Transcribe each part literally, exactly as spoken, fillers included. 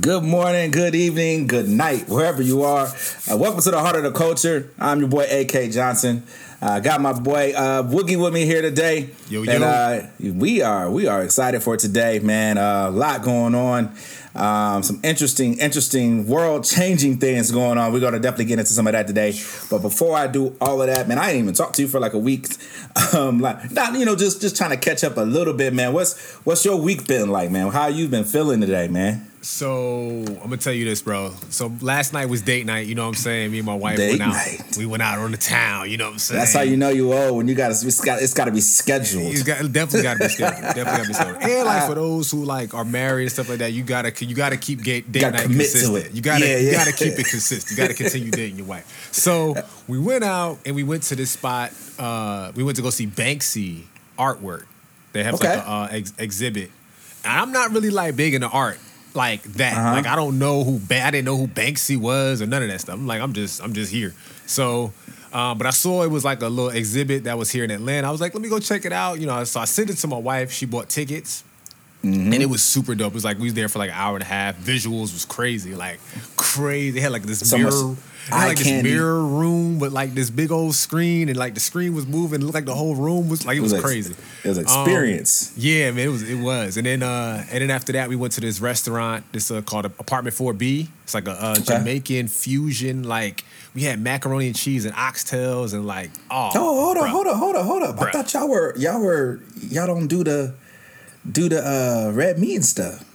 Good morning, good evening, good night, wherever you are. Uh, welcome to The Harder They Fall. I'm your boy, A K Johnson. I uh, got my boy uh, Woogie with me here today. Yo, yo. And uh, we are we are excited for today, man. A uh, lot going on. Um, some interesting, interesting, world-changing things going on. We're going to definitely get into some of that today. But before I do all of that, man, I didn't even talk to you for like a week. Um, like, not you know, just just trying to catch up a little bit, man. What's what's your week been like, man? How you been feeling today, man? So I'm gonna tell you this, bro. So last night was date night. You know what I'm saying? Me and my wife date went out. Night. We went out on the town. You know what I'm saying? That's how you know you old when you gotta, it's got it's got to be scheduled. It's got, definitely got to be scheduled. Definitely got to be scheduled. And like for those who like are married and stuff like that, you gotta you gotta keep date night consistent. You gotta yeah, yeah. you gotta keep it consistent. You gotta continue dating your wife. So we went out and we went to this spot. Uh, we went to go see Banksy artwork. They have okay. like a uh, ex- exhibit. And I'm not really like big into art. Like that, uh-huh. like I don't know who ba- I didn't know who Banksy was or none of that stuff. I'm like, I'm just, I'm just here. So, uh, but I saw it was like a little exhibit that was here in Atlanta. I was like, let me go check it out. You know, so I sent it to my wife. She bought tickets, mm-hmm. and it was super dope. It was like we was there for like an hour and a half. Visuals was crazy, like crazy. They had like this so mirror. It had like this mirror room with like this big old screen, and like the screen was moving. It looked like the whole room was like it was, it was crazy. Ex- it was experience. Um, yeah, man, it was. It was. And then, uh, and then after that, we went to this restaurant. This uh, called Apartment four B. It's like a uh, okay. Jamaican fusion. Like we had macaroni and cheese and oxtails and like oh. Oh, hold up, hold up, hold up, hold up. I thought y'all were y'all were y'all don't do the do the uh, red meat and stuff.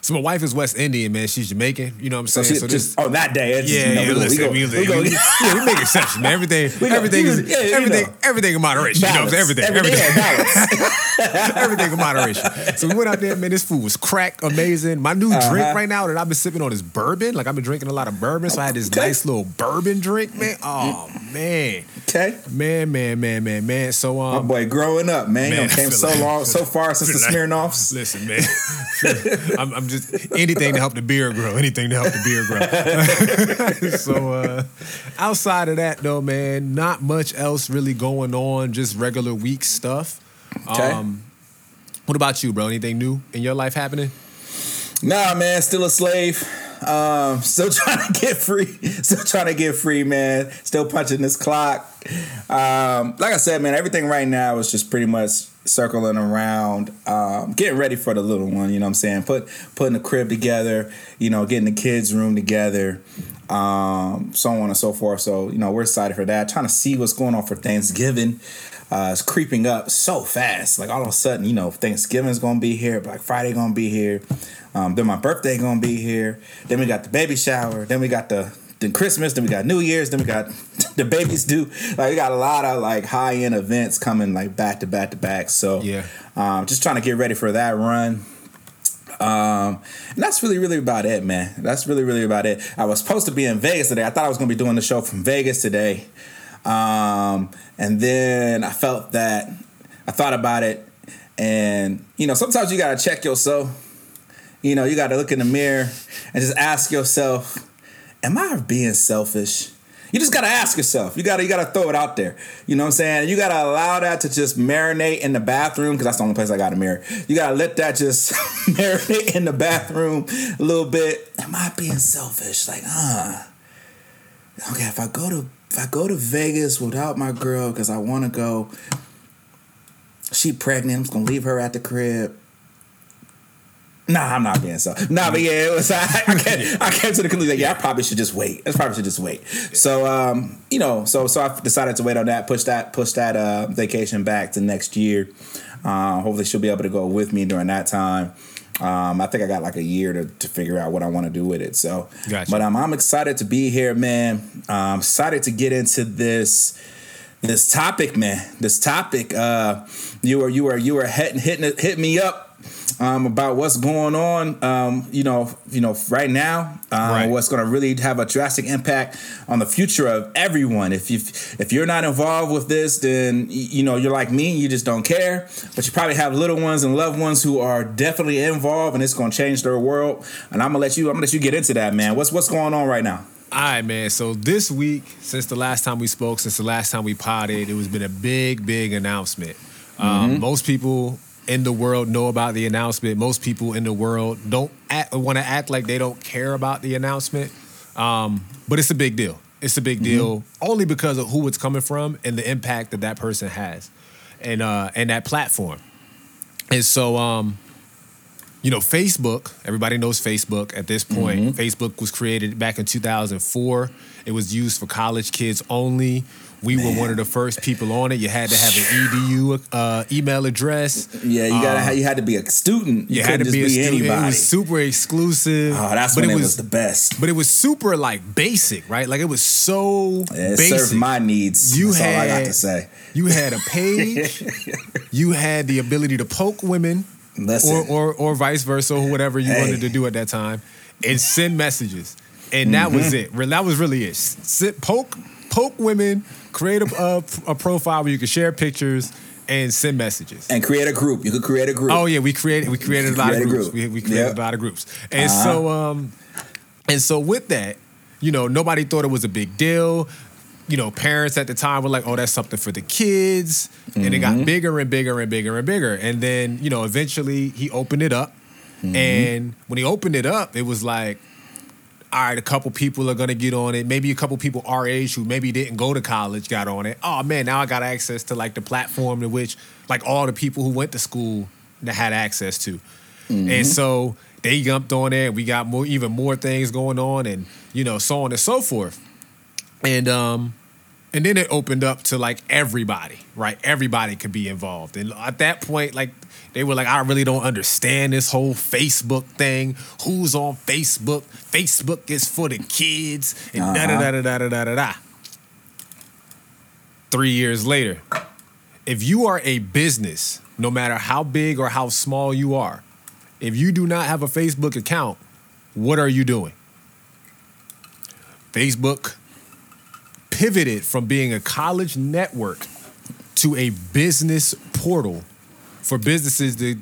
So my wife is West Indian, man. She's Jamaican. You know what I'm saying? So, she, so this, just on that day, it's, yeah, you know, yeah. We listen, go, we, go, we, go, we, go, yeah, we make exceptions, man. Everything, go, everything, is, yeah, everything, know. everything in moderation. Balance. You know, everything, every everything, balance. everything in moderation. So we went out there, man. This food was crack, amazing. My new uh-huh. drink right now that I've been sipping on is bourbon. Like I've been drinking a lot of bourbon, so I had this okay. nice little bourbon drink, man. Oh man, okay, man, man, man, man, man. So um, my boy, growing up, man, man you know, came so like, long, so far since the like, Smirnoffs. Listen, man, I'm. I'm just anything to help the beer grow. Anything to help the beer grow. So uh, outside of that, though, man, not much else really going on. Just regular week stuff. Okay. Um, what about you, bro? Anything new in your life happening? Nah, man, still a slave. Um, still trying to get free. Still trying to get free, man. Still punching this clock. Um, like I said, man, everything right now is just pretty much circling around, um, getting ready for the little one. You know what I'm saying? Put putting the crib together. You know, getting the kids' room together. Um, so on and so forth. So you know, we're excited for that. Trying to see what's going on for Thanksgiving. Uh, it's creeping up so fast. Like all of a sudden, you know, Thanksgiving's gonna be here. Black Friday gonna be here. Um, then my birthday gonna be here. Then we got the baby shower. Then we got the then Christmas. Then we got New Year's. Then we got the babies due. Like we got a lot of like high end events coming like back to back to back. So yeah, um, just trying to get ready for that run. Um, and that's really, really about it, man. That's really, really about it. I was supposed to be in Vegas today. I thought I was gonna be doing the show from Vegas today. Um, and then I felt that I thought about it, and you know, sometimes you gotta check yourself. You know, you gotta look in the mirror and just ask yourself, am I being selfish? You just gotta ask yourself. You gotta you gotta throw it out there. You know what I'm saying? You gotta allow that to just marinate in the bathroom, because that's the only place I got a mirror. You gotta let that just marinate in the bathroom a little bit. Am I being selfish? Like, huh? Okay, if I go to If I go to Vegas without my girl because I want to go, she pregnant, I'm just going to leave her at the crib. Nah, I'm not being so. Nah, but yeah, it was, I, I, came, I came to the conclusion, yeah, I probably should just wait. I probably should just wait. So, um, you know, so so I decided to wait on that, push that push that uh, vacation back to next year. Uh, hopefully she'll be able to go with me during that time. Um, I think I got like a year to, to figure out what I want to do with it. So, gotcha. But um, I'm excited to be here, man. I'm excited to get into this this topic, man. This topic. Uh, you were you were you were hitting hitting hit me up um, about what's going on. Um, you know, you know, right now, um, right. What's going to really have a drastic impact on the future of everyone. If you if you're not involved with this, then you know you're like me. You just don't care. But you probably have little ones and loved ones who are definitely involved, and it's going to change their world. And I'm gonna let you. I'm gonna let you get into that, man. What's what's going on right now? All right, man. So this week, since the last time we spoke, since the last time we potted, it was been a big, big announcement. Um, mm-hmm. Most people in the world know about the announcement. Most people in the world don't want to act like they don't care about the announcement. Um, but it's a big deal. It's a big deal mm-hmm. only because of who it's coming from and the impact that that person has and uh, and that platform. And so, um, you know, Facebook, everybody knows Facebook at this point. Mm-hmm. Facebook was created back in two thousand four. It was used for college kids only. We Man. were one of the first people on it. You had to have an E D U uh, email address. Yeah, you gotta. Um, you had to be a student. You, you had to be a be student. Anybody. It was super exclusive. Oh, that's but when it was, was the best. But it was super like basic, right? Like it was so yeah, it basic. Served my needs. You that's had, all I got to say. You had a page. You had the ability to poke women, or, or or vice versa, or whatever you hey. wanted to do at that time, and send messages. And that mm-hmm. was it. That was really it. Sit poke. Poke women, create a, uh, a profile where you can share pictures and send messages, and create a group. You could create a group. Oh yeah, we created we created a lot of groups. Group. We, we created yep. a lot of groups, and uh-huh. so um, and so with that, you know, nobody thought it was a big deal. You know, parents at the time were like, "Oh, that's something for the kids," mm-hmm. and it got bigger and bigger and bigger and bigger. And then you know, eventually he opened it up, mm-hmm. and when he opened it up, it was like, all right, a couple people are going to get on it. Maybe a couple people our age who maybe didn't go to college got on it. Oh, man, now I got access to, like, the platform to which, like, all the people who went to school had access to. Mm-hmm. And so they jumped on there. We got more, even more things going on and, you know, so on and so forth. And um, and then it opened up to, like, everybody, right? Everybody could be involved. And at that point, like, they were like, I really don't understand this whole Facebook thing. Who's on Facebook? Facebook is for the kids. And uh-huh. da-da-da-da-da-da-da-da. Three years later, if you are a business, no matter how big or how small you are, if you do not have a Facebook account, what are you doing? Facebook pivoted from being a college network to a business portal for businesses to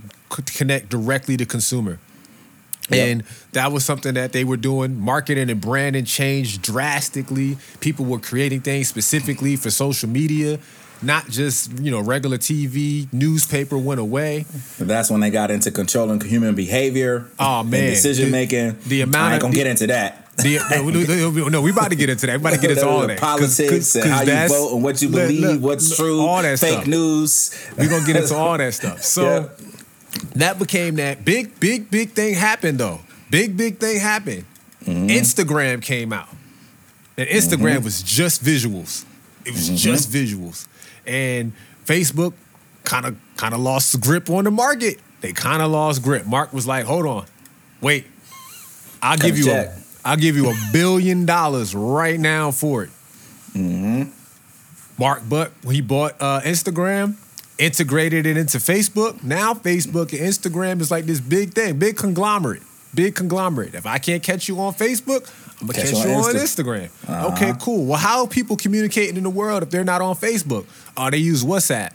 connect directly to consumer. Yep. And that was something that they were doing. Marketing and branding changed drastically. People were creating things specifically for social media, not just, you know, regular T V, newspaper went away. But that's when they got into controlling human behavior. Oh, man. And decision making. The, the amount I ain't going to get into that. The, no, no, we about to get into that. We about to get into all of that. Politics cause, cause, and how you vote and what you believe, look, look, what's true, all that fake stuff. News. We're going to get into all that stuff. So yeah. that became that. Big, big, big thing happened, though. Big, big thing happened. Mm-hmm. Instagram came out. And Instagram mm-hmm. was just visuals. It was mm-hmm. just visuals. And Facebook kind of kind of lost grip on the market. They kind of lost grip. Mark was like, hold on. Wait. I'll Come give you check. a... I'll give you a billion dollars right now for it. Mm-hmm. Mark Buck, he bought uh, Instagram, integrated it into Facebook. Now Facebook and Instagram is like this big thing, big conglomerate, big conglomerate. If I can't catch you on Facebook, I'm going to catch, catch you on Instagram. Instagram. Uh-huh. Okay, cool. Well, how are people communicating in the world if they're not on Facebook? Oh, they use WhatsApp.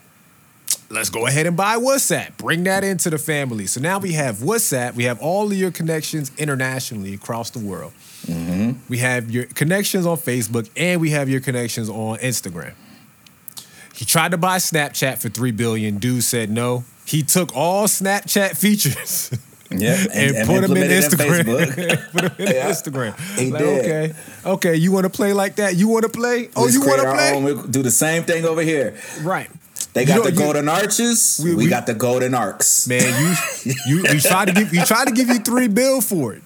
Let's go ahead and buy WhatsApp. Bring that into the family. So now we have WhatsApp. We have all of your connections internationally across the world. Mm-hmm. We have your connections on Facebook, and we have your connections on Instagram. He tried to buy Snapchat for three billion dollars. Dude said no. He took all Snapchat features yeah, and, and, and put them in Instagram. In put them in yeah. Instagram. He like, did. Okay, okay. You want to play like that? You want to play? Oh, Let's you want to play? Own. We'll do the same thing over here. Right. They got you know, the golden you, arches. We, we, we got the golden arcs. Man, you you we tried to give you tried to give you three bill for it.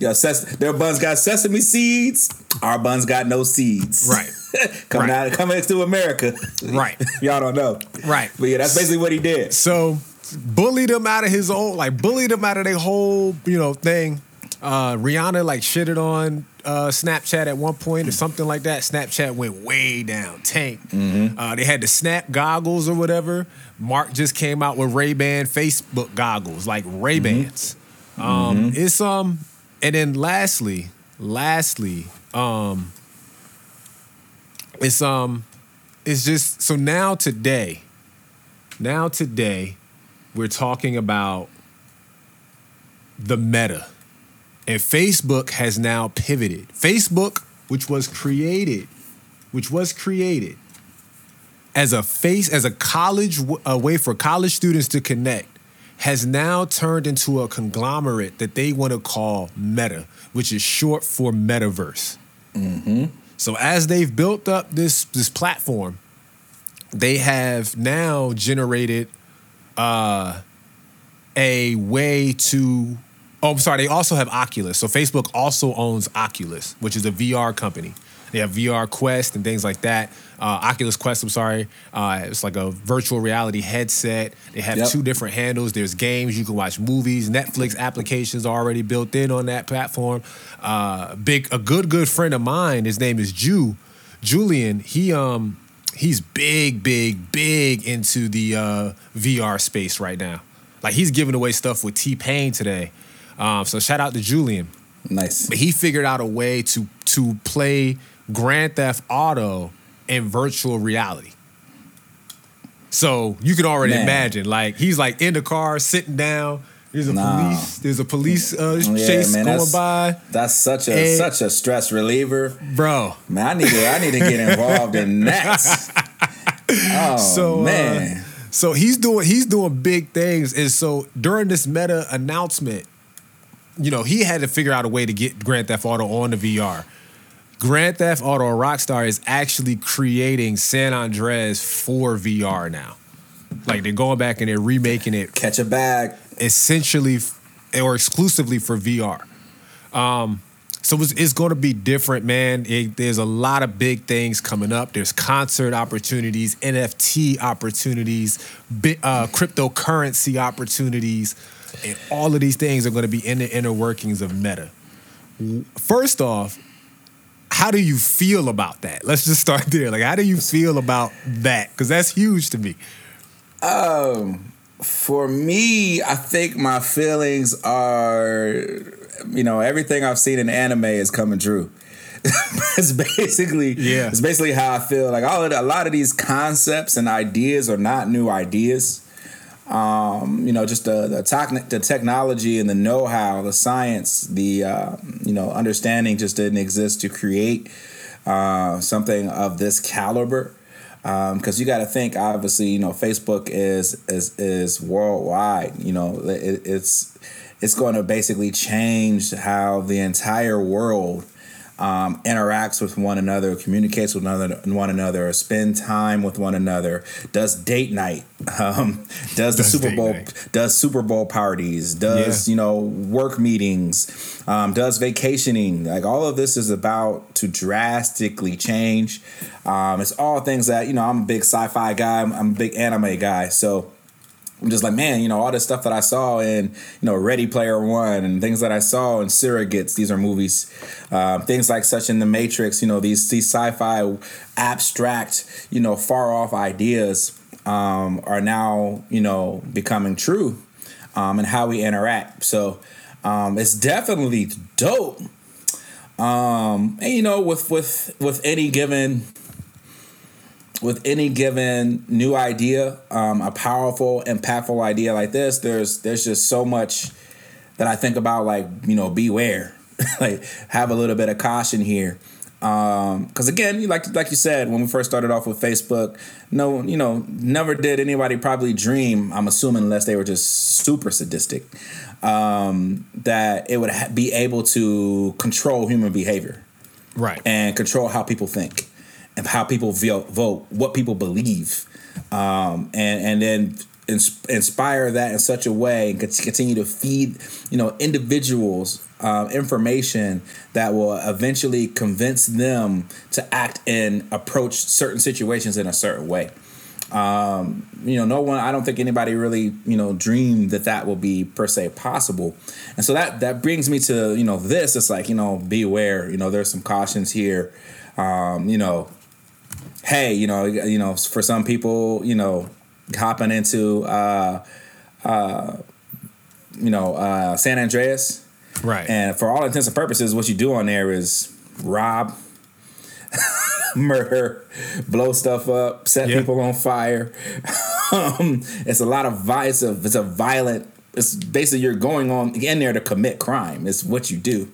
Yo, ses- their buns got sesame seeds. Our buns got no seeds. Right. Coming right. out, coming to America. Right. Y'all don't know. Right. But yeah, that's basically what he did. So bullied him out of his own, like bullied him out of their whole, you know, thing. Uh, Rihanna like shitted on uh, Snapchat at one point or something like that. Snapchat went way down, tank. Mm-hmm. Uh, they had the Snap goggles or whatever. Mark just came out with Ray-Ban Facebook goggles, like Ray-Bans. Mm-hmm. Um, mm-hmm. It's um, and then lastly, lastly, um, it's um, it's just so now today, now today, we're talking about the Meta. And Facebook has now pivoted. Facebook, which was created, which was created as a face, as a college a way for college students to connect, has now turned into a conglomerate that they want to call Meta, which is short for Metaverse. Mm-hmm. So as they've built up this, this platform, they have now generated uh, a way to... Oh, I'm sorry. They also have Oculus. So Facebook also owns Oculus, which is a V R company. They have V R Quest and things like that. Uh, Oculus Quest, I'm sorry. Uh, it's like a virtual reality headset. They have yep. two different handles. There's games. You can watch movies. Netflix applications are already built in on that platform. Uh, big, a good, good friend of mine, his name is Jew, Julian. He um he's big, big, big into the uh, V R space right now. Like, he's giving away stuff with T-Pain today. Um, so shout out to Julian. Nice. But he figured out a way to to play Grand Theft Auto in virtual reality. So you can already Man. imagine, like, he's like in the car sitting down. There's a nah. police. There's a police uh, yeah, chase man, going that's, by. That's such a and, such a stress reliever, bro. Man, I need to I need to get involved in that. Oh so, man. Uh, so he's doing he's doing big things, and so during this Meta announcement, you know, he had to figure out a way to get Grand Theft Auto on the V R. Grand Theft Auto Rockstar is actually creating San Andreas for V R now. Like, they're going back and they're remaking it. Catch a bag. Essentially or exclusively for V R. Um, so it's, it's going to be different, man. It, there's a lot of big things coming up. There's concert opportunities, N F T opportunities, bi- uh, cryptocurrency opportunities. And all of these things are going to be in the inner workings of Meta. First off, how do you feel about that? Let's just start there. Like, how do you feel about that? Because that's huge to me. Um, for me, I think my feelings are, you know, everything I've seen in anime is coming true. It's basically, yeah. It's basically how I feel. Like, all of the, a lot of these concepts and ideas are not new ideas. Um, you know, just the the, to- the technology and the know-how, the science, the uh, you know understanding just didn't exist to create uh, something of this caliber. Because um, you got to think, obviously, you know, Facebook is is is worldwide. You know, it, it's it's going to basically change how the entire world Um, interacts with one another, communicates with one another, spend time with one another, does date night, um, does the does Super Bowl, night. does Super Bowl parties, does yeah. you know work meetings, um, does vacationing. Like, all of this is about to drastically change. Um, it's all things that, you know, I'm a big sci-fi guy. I'm, I'm a big anime guy. So I'm just like, man, you know, all this stuff that I saw in, you know, Ready Player One and things that I saw in Surrogates. These are movies, um, things like such in The Matrix, you know, these, these sci-fi abstract, you know, far off ideas um, are now, you know, becoming true um, in how we interact. So um, it's definitely dope. Um, and, you know, with with with any given With any given new idea, um, a powerful, impactful idea like this, there's there's just so much that I think about, like, you know, beware, like, have a little bit of caution here. Because um, again, you like like you said, when we first started off with Facebook, no, you know, never did anybody probably dream, I'm assuming, unless they were just super sadistic, um, that it would ha- be able to control human behavior, right, and control how people think. And how people vote, what people believe, um, and and then ins- inspire that in such a way, and continue to feed, you know, individuals uh, information that will eventually convince them to act and approach certain situations in a certain way. Um, you know, no one. I don't think anybody really, you know, dreamed that that will be per se possible. And so that that brings me to, you know, this. It's like, you know, beware. You know, there's some cautions here. Um, you know. Hey, you know, you know, for some people, you know, hopping into, uh, uh, you know, uh, San Andreas. Right. And for all intents and purposes, what you do on there is rob, murder, blow stuff up, set yep. people on fire. um, it's a lot of vice. It's, it's a violent. It's basically you're going on in there to commit crime. It's what you do.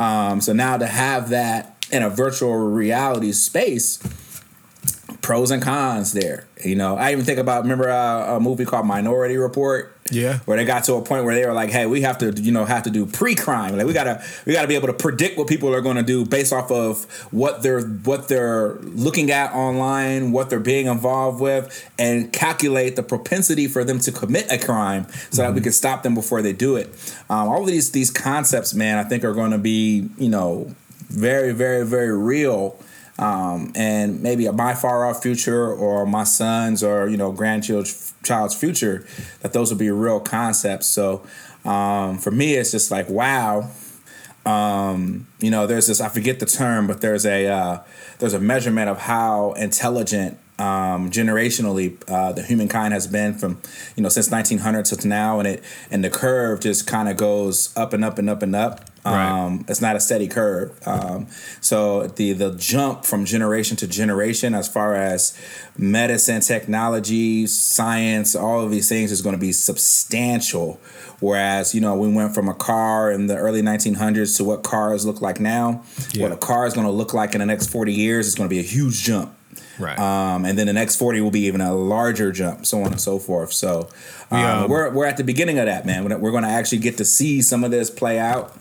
Um, so now to have that in a virtual reality space pros and cons there. You know, I even think about, remember uh, a movie called Minority Report? Yeah. Where they got to a point where they were like, hey, we have to, you know, have to do pre-crime. Like we gotta we gotta be able to predict what people are gonna do based off of what they're what they're looking at online, what they're being involved with, and calculate the propensity for them to commit a crime so mm-hmm. that we can stop them before they do it. Um, all of these these concepts, man, I think are gonna be, you know, very, very, very real. Um, and maybe a my far off future or my son's or, you know, grandchild's future, that those would be real concepts. So um, for me, it's just like, wow. Um, you know, there's this I forget the term, but there's a uh, there's a measurement of how intelligent um, generationally uh, the humankind has been from, you know, since nineteen hundred to now. And it and the curve just kind of goes up and up and up and up. Right. Um, it's not a steady curve. Um, so the the jump from generation to generation as far as medicine, technology, science, all of these things is going to be substantial. Whereas, you know, we went from a car in the early nineteen hundreds to what cars look like now. Yeah. What a car is going to look like in the next forty years is going to be a huge jump. Right. Um, and then the next forty will be even a larger jump, so on and so forth. So um, yeah. we're we're at the beginning of that, man. We're going to actually get to see some of this play out.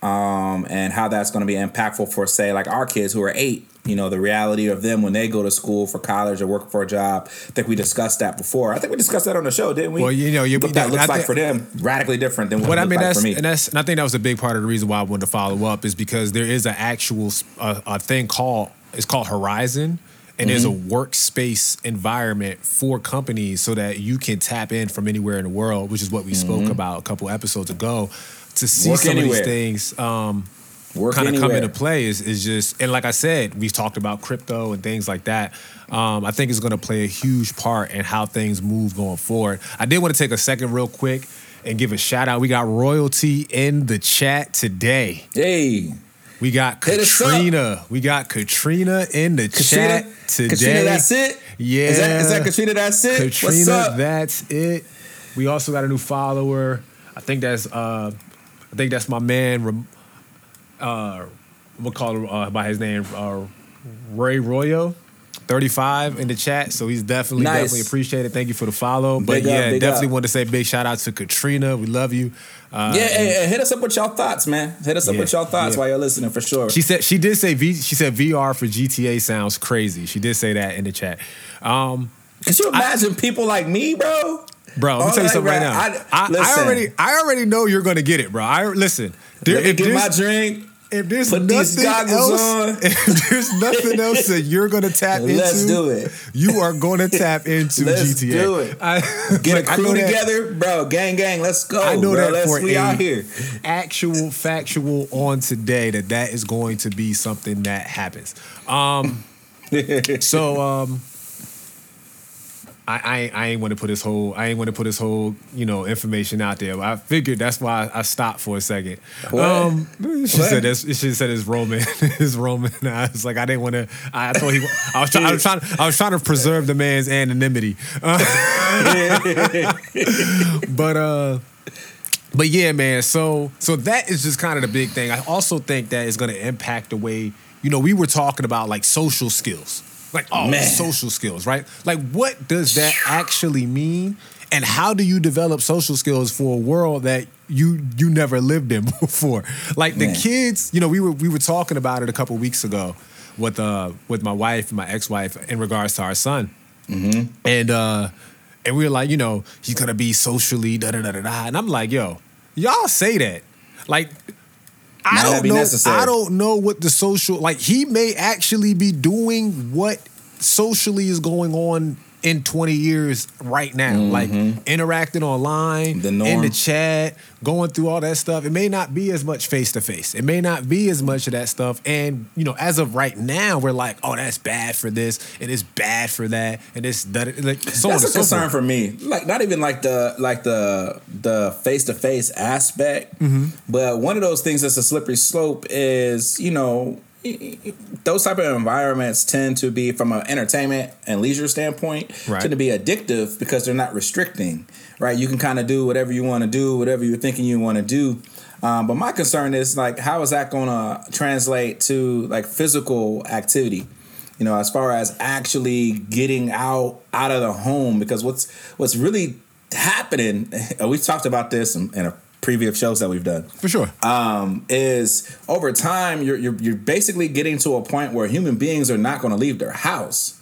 Um, and how that's going to be impactful for, say, like our kids who are eight, you know, the reality of them when they go to school for college or work for a job. I think we discussed that before. I think we discussed that on the show, didn't we? Well, you know, you, what that you know, looks I like think, for them, radically different than what, what it I mean, like for me. And, that's, and I think that was a big part of the reason why I wanted to follow up is because there is an actual uh, a thing called, it's called Horizon. And mm-hmm. there's a workspace environment for companies so that you can tap in from anywhere in the world, which is what we mm-hmm. spoke about a couple episodes ago. To see Work some anywhere. Of these things um, kind of come into play is, is just, and like I said, we've talked about crypto and things like that. Um, I think it's going to play a huge part in how things move going forward. I did want to take a second real quick and give a shout out. We got royalty in the chat today. Hey. We got Hit Katrina. We got Katrina in the Katrina, chat today. Katrina, that's it? Yeah. Is that, is that Katrina, that's it? Katrina, What's up? That's it. We also got a new follower. I think that's... Uh, I think that's my man. Uh, I'm gonna call him uh, by his name, uh, Ray Royo, thirty-five in the chat. So he's definitely, nice. definitely appreciated. Thank you for the follow. But big yeah, up, definitely want to say big shout out to Katrina. We love you. Uh, yeah, and, hey, hit us up with y'all thoughts, man. Hit us up yeah, with y'all thoughts yeah. while you're listening for sure. She said she did say v, she said V R for G T A sounds crazy. She did say that in the chat. Um, Could you imagine I, people like me, bro? Bro, let me tell you something right now. I, I, I already, I already know you're gonna get it, bro. I listen. There, let me if get my drink. If there's put nothing these goggles else, on. If there's nothing else that you're gonna tap into, let's do it. You are gonna tap into let's G T A. Let's do it. I, get like, a crew together, that, bro. Gang, gang. Let's go. I know bro, that for we a out here. Actual, factual on today that that is going to be something that happens. Um, so. um I, I ain't want to put this whole I ain't want to put this whole you know information out there. But I figured that's why I stopped for a second. What? Um, she what? said this. She said it's Roman. It's Roman. I was like I didn't want to. I told he. I was, try, I was trying. I was trying to preserve the man's anonymity. Uh, but uh, but yeah, man. So so that is just kind of the big thing. I also think that it's going to impact the way you know we were talking about like social skills. Like, oh, man. Social skills, right? Like, what does that actually mean? And how do you develop social skills for a world that you you never lived in before? Like, man. The kids, you know, we were we were talking about it a couple weeks ago with uh with my wife, my ex-wife, in regards to our son. Mm-hmm. And, uh, and we were like, you know, he's going to be socially da-da-da-da-da. And I'm like, yo, y'all say that. Like... I don't know. Necessary. I don't know what the social like. He may actually be doing what socially is going on in twenty years right now, mm-hmm. like interacting online, the norm. In the chat, going through all that stuff. It may not be as much face to face. It may not be as much of that stuff. And you know, as of right now, we're like, oh, that's bad for this, and it's bad for that, and it's that. Like, so that's on a so concern forth. For me. Like, not even like the like the the face to face aspect, mm-hmm. but one of those things that's a slippery slope is you know. Those type of environments tend to be, from an entertainment and leisure standpoint, right. tend to be addictive because they're not restricting, right? You can kind of do whatever you want to do, whatever you're thinking you want to do. Um, but my concern is, like, how is that going to translate to, like, physical activity? you know, as far as actually getting out out of the home, because what's what's really happening, we've talked about this in, in a previous shows that we've done, for sure, um, is over time you're, you're you're basically getting to a point where human beings are not going to leave their house.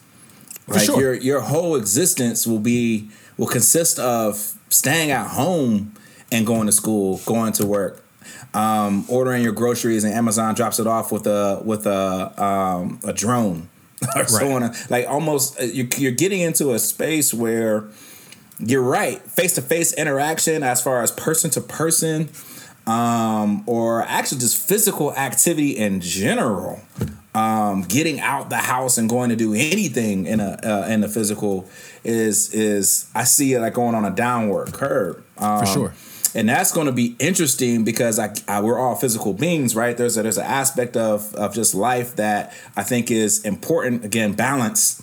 For like sure. your your whole existence will be will consist of staying at home and going to school, going to work, um, ordering your groceries, and Amazon drops it off with a with a um, a drone or right. so on. Like almost you're, you're getting into a space where you're right, face to face interaction, as far as person to person, um, or actually just physical activity in general. Um, getting out the house and going to do anything in a uh, in the physical is is I see it like going on a downward curve. Um, for sure. And that's going to be interesting because I, I we're all physical beings, right? There's a, there's an aspect of of just life that I think is important. Again, balance.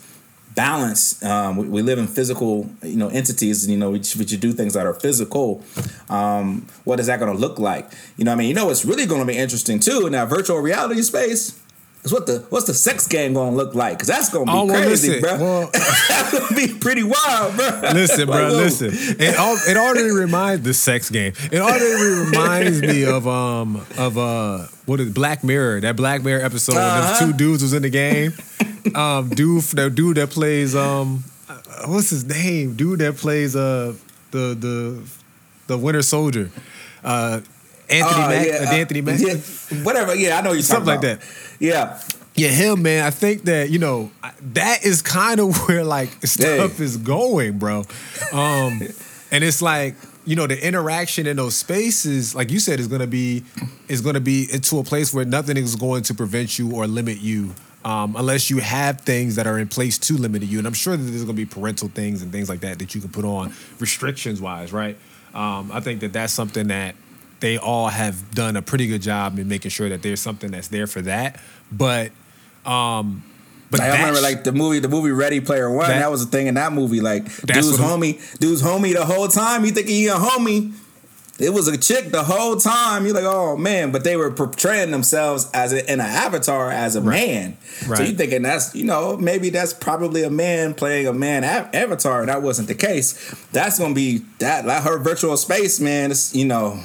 Balance. Um, we, we live in physical, you know, entities, and you know, we, we should do things that are physical. Um, what is that going to look like? You know, what I mean, you know, it's really going to be interesting too in that virtual reality space. Is what the what's the sex game going to look like? Because that's going to be oh, well, crazy, listen, bro. Well, that's going to be pretty wild, bro. Listen, bro. Like, listen, it all, it already reminds the sex game. It already reminds me of um of uh what is Black Mirror? That Black Mirror episode uh-huh. when those two dudes was in the game. Um, dude, the dude that plays um, what's his name? Dude that plays uh the the the Winter Soldier, uh, Anthony uh, Mac, yeah, uh, Anthony Mac, yeah, whatever. Yeah, I know you something like that. Yeah, yeah, him, man. I think that you know that is kind of where like stuff Dang. is going, bro. Um, and it's like, you know, the interaction in those spaces, like you said, is gonna be is gonna be into a place where nothing is going to prevent you or limit you. Um, unless you have things that are in place to limit you. And I'm sure that there's going to be parental things and things like that that you can put on restrictions-wise, right? Um, I think that that's something that they all have done a pretty good job in making sure that there's something that's there for that. But... Um, But like, I remember like the movie, the movie Ready Player One. That, that was the thing in that movie. Like dude's homie, dude's homie the whole time. You thinking he a homie? It was a chick the whole time. You're like, oh man, but they were portraying themselves as a, in an avatar as a right. man. Right. So you're thinking that's, you know, maybe that's probably a man playing a man av- avatar. That wasn't the case. That's gonna be that like her virtual space, man. It's, you know,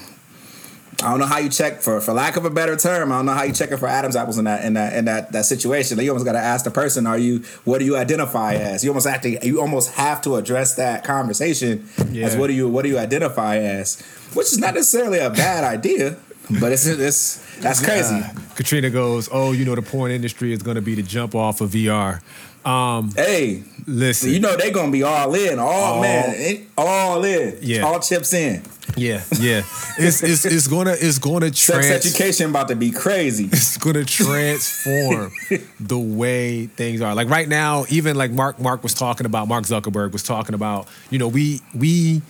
I don't know how you check for, for lack of a better term. I don't know how you check it for Adam's apples in that in that in that, that situation. Like you almost got to ask the person, are you? What do you identify as? You almost have to you almost have to address that conversation yeah. as what do you what do you identify as? Which is not necessarily a bad idea, but it's it's that's crazy. Uh, Katrina goes, oh, you know, the porn industry is going to be the jump off of V R. Um, hey, listen, you know they're going to be all in, all, all man, all in, yeah. all chips in. Yeah, yeah. It's it's it's gonna it's gonna trans- sex education about to be crazy. It's gonna transform the way things are. Like right now, even like Mark Mark was talking about, Mark Zuckerberg was talking about, you know, we we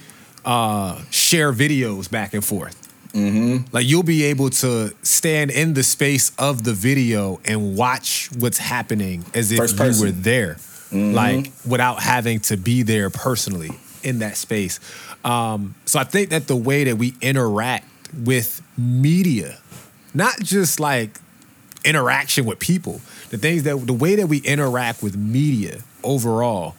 uh, share videos back and forth. Mm-hmm. Like you'll be able to stand in the space of the video and watch what's happening as if First person. you were there, mm-hmm. like without having to be there personally in that space. Um, so I think that the way that we interact with media, not just like interaction with people, the things that the way that we interact with media overall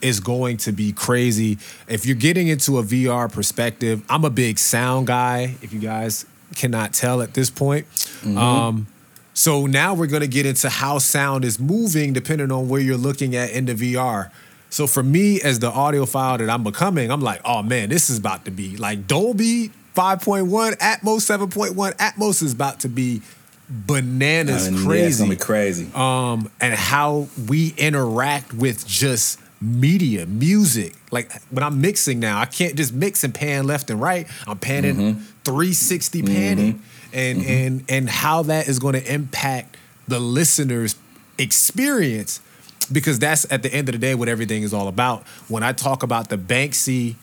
is going to be crazy. If you're getting into a V R perspective, I'm a big sound guy, if you guys cannot tell at this point. Mm-hmm. Um, so now we're going to get into how sound is moving depending on where you're looking at in the V R. So for me, as the audiophile that I'm becoming, I'm like, oh man, this is about to be like Dolby five point one, Atmos seven point one. Atmos is about to be bananas I mean, crazy. Yeah, it's gonna be crazy. Um, and how we interact with just media, music. Like when I'm mixing now, I can't just mix and pan left and right. I'm panning mm-hmm. three sixty panning, mm-hmm. and mm-hmm. and and how that is going to impact the listener's experience. Because that's, at the end of the day, what everything is all about. When I talk about the Banksy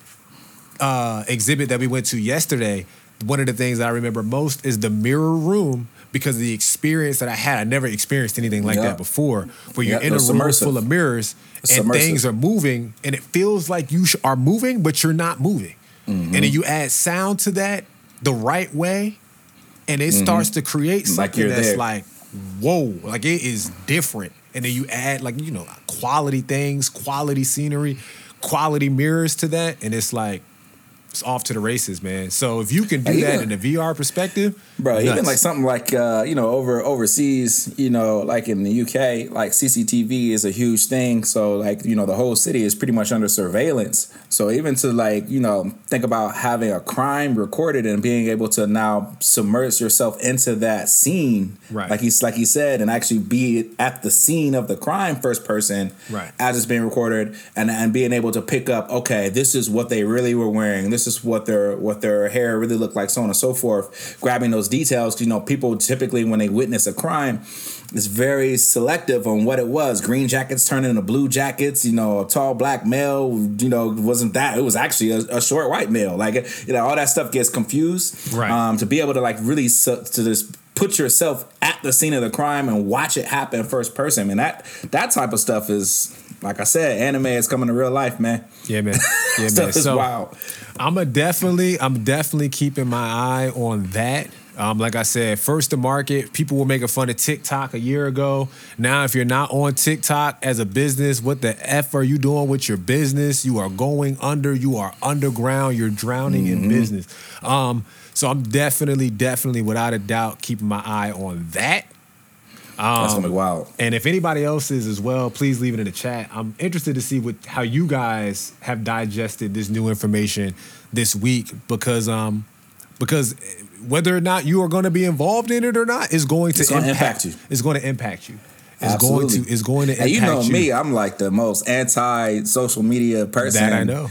uh, exhibit that we went to yesterday, one of the things that I remember most is the mirror room because of the experience that I had. I never experienced anything like yep. that before, where you're yep, in a room immersive. full of mirrors it's and immersive. things are moving, and it feels like you are moving, but you're not moving. Mm-hmm. And then you add sound to that the right way, and it mm-hmm. starts to create something like that's there. like, whoa, like it is different. and then you add, like, you know, quality things, quality scenery, quality mirrors to that, and it's like, it's off to the races, man. So if you can do like that even, in a V R perspective, bro, nuts. Even like something like uh, you know, over overseas, you know, like in the U K, like C C T V is a huge thing. So like, you know, the whole city is pretty much under surveillance. So even to like, you know, think about having a crime recorded and being able to now submerge yourself into that scene, right? Like he's like he said, and actually be at the scene of the crime first person, right? As it's being recorded, and and being able to pick up, okay, this is what they really were wearing. This is what their what their hair really looked like, so on and so forth, grabbing those details. You know, people typically, when they witness a crime, is very selective on what it was. Green jackets turning into blue jackets, you know, a tall black male, you know, wasn't that. It was actually a, a short white male. Like, you know, all that stuff gets confused. Right. Um, to be able to, like, really su- to just put yourself at the scene of the crime and watch it happen first person. And that that type of stuff is... Like I said, anime is coming to real life, man. Yeah, man. Yeah, man. So wild. I'm a definitely, I'm definitely keeping my eye on that. Um, like I said, first to market, people were making fun of TikTok a year ago. Now, if you're not on TikTok as a business, what the F are you doing with your business? You are going under. You are underground. You're drowning mm-hmm. in business. Um, so I'm definitely, definitely, without a doubt, keeping my eye on that. Um, That's gonna be wild. And if anybody else is as well, please leave it in the chat. I'm interested to see what how you guys have digested this new information this week, because um because whether or not you are going to be involved in it or not is going to it's impact, gonna impact you. It's going to impact you. It's Absolutely. going to it's going to impact you. And you know you. me, I'm like the most anti-social media person that I know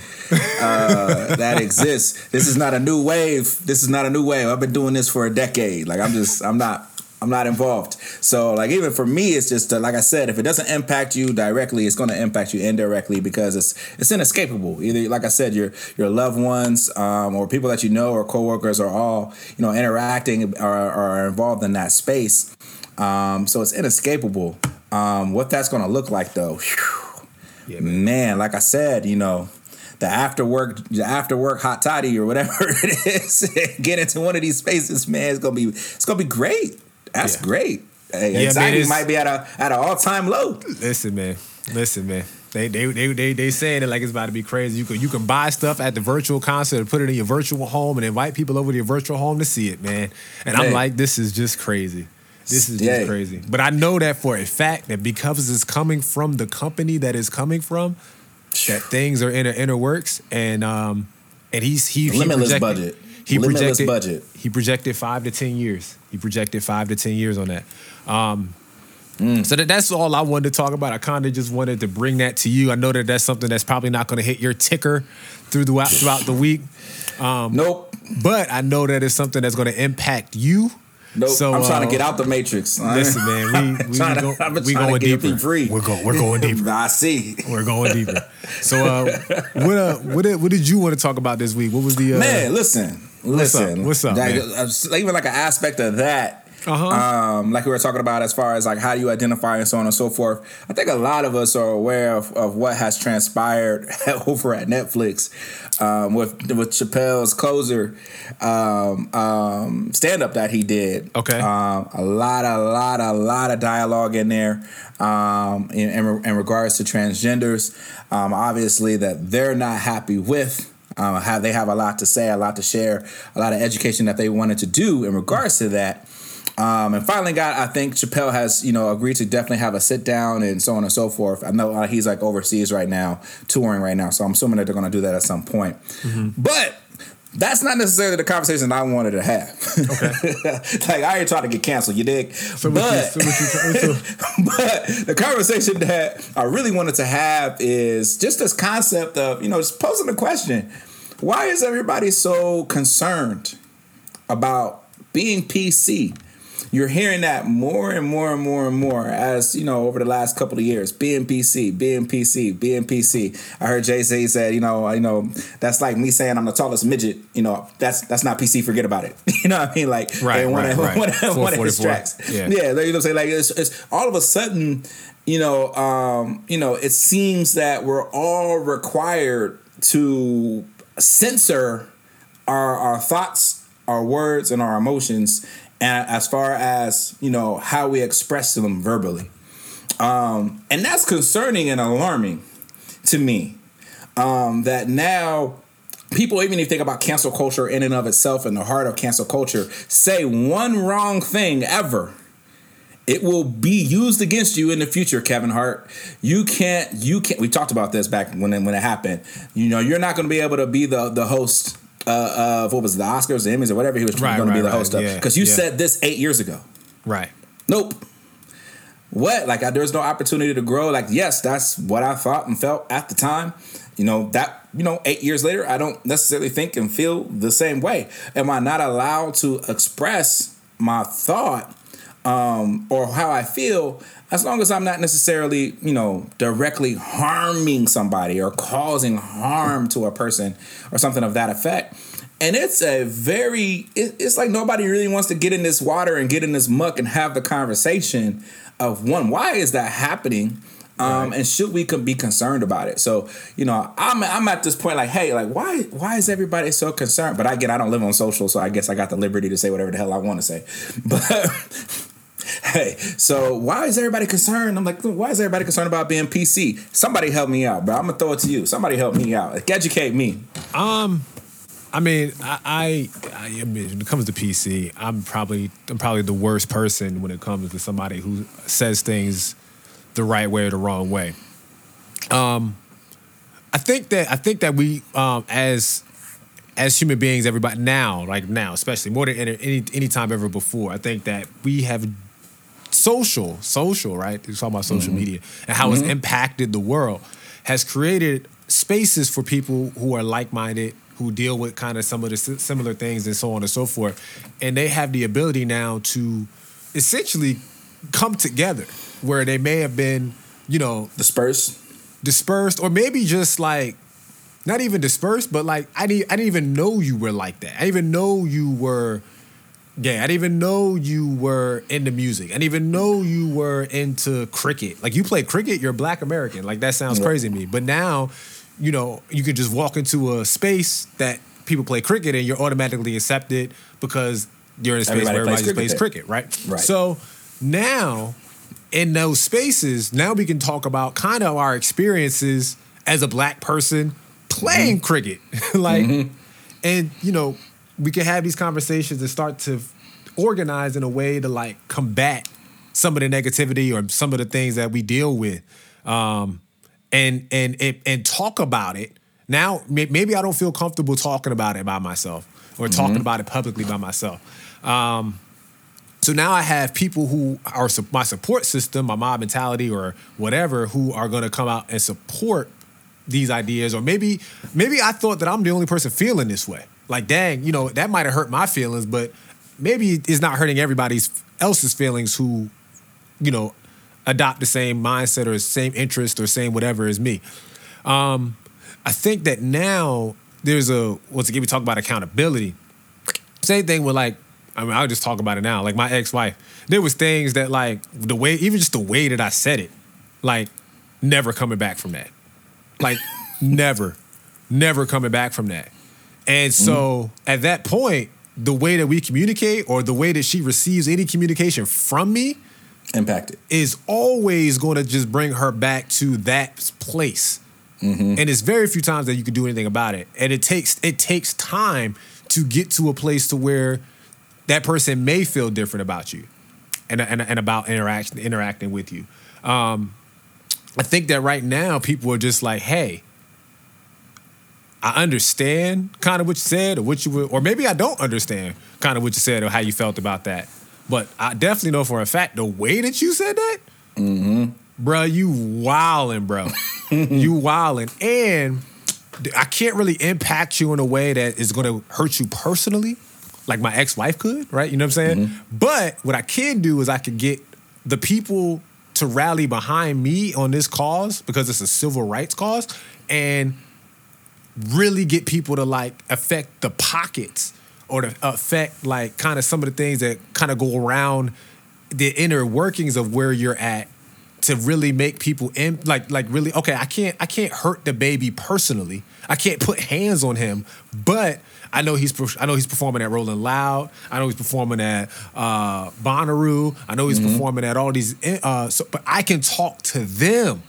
uh, that exists. This is not a new wave. This is not a new wave. I've been doing this for a decade. Like I'm just I'm not. I'm not involved. So, like, even for me, it's just, uh, like I said, if it doesn't impact you directly, it's going to impact you indirectly, because it's it's inescapable. Either, like I said, your your loved ones um, or people that you know or coworkers are all, you know, interacting or are involved in that space. Um, so it's inescapable. Um, what that's going to look like, though, whew, yeah, man. man, like I said, you know, the after work, the after work hot toddy or whatever it is, get into one of these spaces, man, it's going to be it's going to be great. That's yeah. great. Hey, yeah, anxiety man, might be at a at an all time low. Listen, man. Listen, man. They they they they they saying it like it's about to be crazy. You can you can buy stuff at the virtual concert and put it in your virtual home and invite people over to your virtual home to see it, man. And hey. I'm like, this is just crazy. This is yeah. just crazy. But I know that for a fact that because it's coming from the company that it's coming from, that things are in the inner works, and um and he's he limitless he budget. He Limitless projected, budget. He projected five to ten years. He projected five to ten years on that. Um, mm. So that, that's all I wanted to talk about. I kind of just wanted to bring that to you. I know that that's something that's probably not going to hit your ticker through the, throughout the week. Um, nope. But I know that it's something that's going to impact you. Nope. So, I'm trying uh, to get out the Matrix. Listen, man, we we, we, go, to, we going deeper. Free. We're going we're going deeper. I see. We're going deeper. So, uh, what uh, what what did you want to talk about this week? What was the uh, man? Listen, listen, what's up? What's up that, man? Uh, even like an aspect of that, uh-huh. um, like we were talking about as far as like how do you identify and so on and so forth. I think a lot of us are aware of, of what has transpired over at Netflix um, with with Chappelle's Closer. Um, um, stand-up that he did. Okay. Um, a lot, a lot, a lot of dialogue in there um, in, in, in regards to transgenders, um, obviously, that they're not happy with. Um, how they have a lot to say, a lot to share, a lot of education that they wanted to do in regards to that. Um, and finally, got I think Chappelle has, you know, agreed to definitely have a sit down and so on and so forth. I know uh, he's like overseas right now, touring right now. So I'm assuming that they're going to do that at some point. Mm-hmm. But that's not necessarily the conversation I wanted to have. Okay. Like, I ain't trying to get canceled, you dig? So but, so so. But the conversation that I really wanted to have is just this concept of, you know, just posing the question, why is everybody so concerned about being P C? You're hearing that more and more and more and more as, you know, over the last couple of years, being P C, being P C, being P C. I heard Jay-Z said, you know, you know, that's like me saying I'm the tallest midget. You know, that's that's not P C. Forget about it. You know what I mean? Like, right, they want right, to right. distract. Yeah. yeah, you know what I'm saying? Like, it's, it's all of a sudden, you know, um, you know, it seems that we're all required to censor our our thoughts, our words, and our emotions. And as far as, you know, how we express them verbally. Um, and that's concerning and alarming to me, um, that now people, even if you think about cancel culture in and of itself and the heart of cancel culture, say one wrong thing ever, it will be used against you in the future, Kevin Hart. You can't, you can't, we talked about this back when, when it happened. You know, you're not going to be able to be the, the host uh, of, what was it, the Oscars, the Emmys, or whatever he was right, going right, to be the right, host of. Because yeah, you yeah. said this eight years ago. Right. Nope. What? Like, I, there's no opportunity to grow. Like, yes, that's what I thought and felt at the time. You know, that, you know, eight years later, I don't necessarily think and feel the same way. Am I not allowed to express my thought Um, or how I feel, as long as I'm not necessarily, you know, directly harming somebody or causing harm to a person or something of that effect. And it's a very, it, it's like nobody really wants to get in this water and get in this muck and have the conversation of one, why is that happening? Um, right. And should we be concerned about it? So, you know, I'm I'm at this point like, hey, like, why why is everybody so concerned? But I get I don't live on social, so I guess I got the liberty to say whatever the hell I want to say. But hey, so why is everybody concerned? I'm like, why is everybody concerned about being P C? Somebody help me out, bro. I'm gonna throw it to you. Somebody help me out. Like, educate me. Um, I mean, I, I, I mean, when it comes to P C, I'm probably I'm probably the worst person when it comes to somebody who says things the right way or the wrong way. Um, I think that I think that we um as as human beings, everybody now, like now, especially more than any any time ever before, I think that we have. Social, social, right? You're talking about social mm-hmm. media and how mm-hmm. it's impacted the world, has created spaces for people who are like-minded, who deal with kind of some of the similar things and so on and so forth. And they have the ability now to essentially come together where they may have been, you know... Dispersed. Dispersed or maybe just like, not even dispersed, but like, I didn't, I didn't even know you were like that. I didn't even know you were... Yeah, I didn't even know you were into music. I didn't even know you were into cricket. Like, you play cricket, you're Black American. Like, that sounds crazy to me. But now, you know, you could just walk into a space that people play cricket and you're automatically accepted because you're in a space everybody where everybody plays, plays cricket, right? Right. So now, in those spaces, now we can talk about kind of our experiences as a Black person playing mm-hmm. cricket. Like, mm-hmm. and, you know... we can have these conversations and start to organize in a way to, like, combat some of the negativity or some of the things that we deal with, um, and and and talk about it. Now, maybe I don't feel comfortable talking about it by myself or mm-hmm. talking about it publicly by myself. Um, so now I have people who are my support system, my mob mentality or whatever, who are going to come out and support these ideas. Or maybe maybe I thought that I'm the only person feeling this way. Like, dang, you know, that might have hurt my feelings, but maybe it's not hurting everybody else's feelings who, you know, adopt the same mindset or same interest or same whatever as me. Um, I think that now there's a, once again, we talk about accountability. Same thing with, like, I mean, I'll just talk about it now. Like, my ex-wife, there was things that, like, the way, even just the way that I said it, like, never coming back from that. Like, never, never coming back from that. And so mm-hmm. at that point, the way that we communicate or the way that she receives any communication from me impacted is always going to just bring her back to that place. Mm-hmm. And it's very few times that you can do anything about it. And it takes it takes time to get to a place to where that person may feel different about you and, and, and about interaction, interacting with you. Um, I think that right now people are just like, hey, I understand kind of what you said or what you were, or maybe I don't understand kind of what you said or how you felt about that. But I definitely know for a fact the way that you said that, mm-hmm. bro, you wildin', bro. you wildin'. And I can't really impact you in a way that is going to hurt you personally, like my ex-wife could, right? You know what I'm saying? Mm-hmm. But what I can do is I can get the people to rally behind me on this cause because it's a civil rights cause and really get people to, like, affect the pockets or to affect, like, kind of some of the things that kind of go around the inner workings of where you're at to really make people in, like, like really, okay, I can't, I can't hurt the baby personally. I can't put hands on him, but I know he's I know he's performing at Rolling Loud. I know he's performing at uh, Bonnaroo. I know he's mm-hmm. performing at all these. Uh, so, but I can talk to them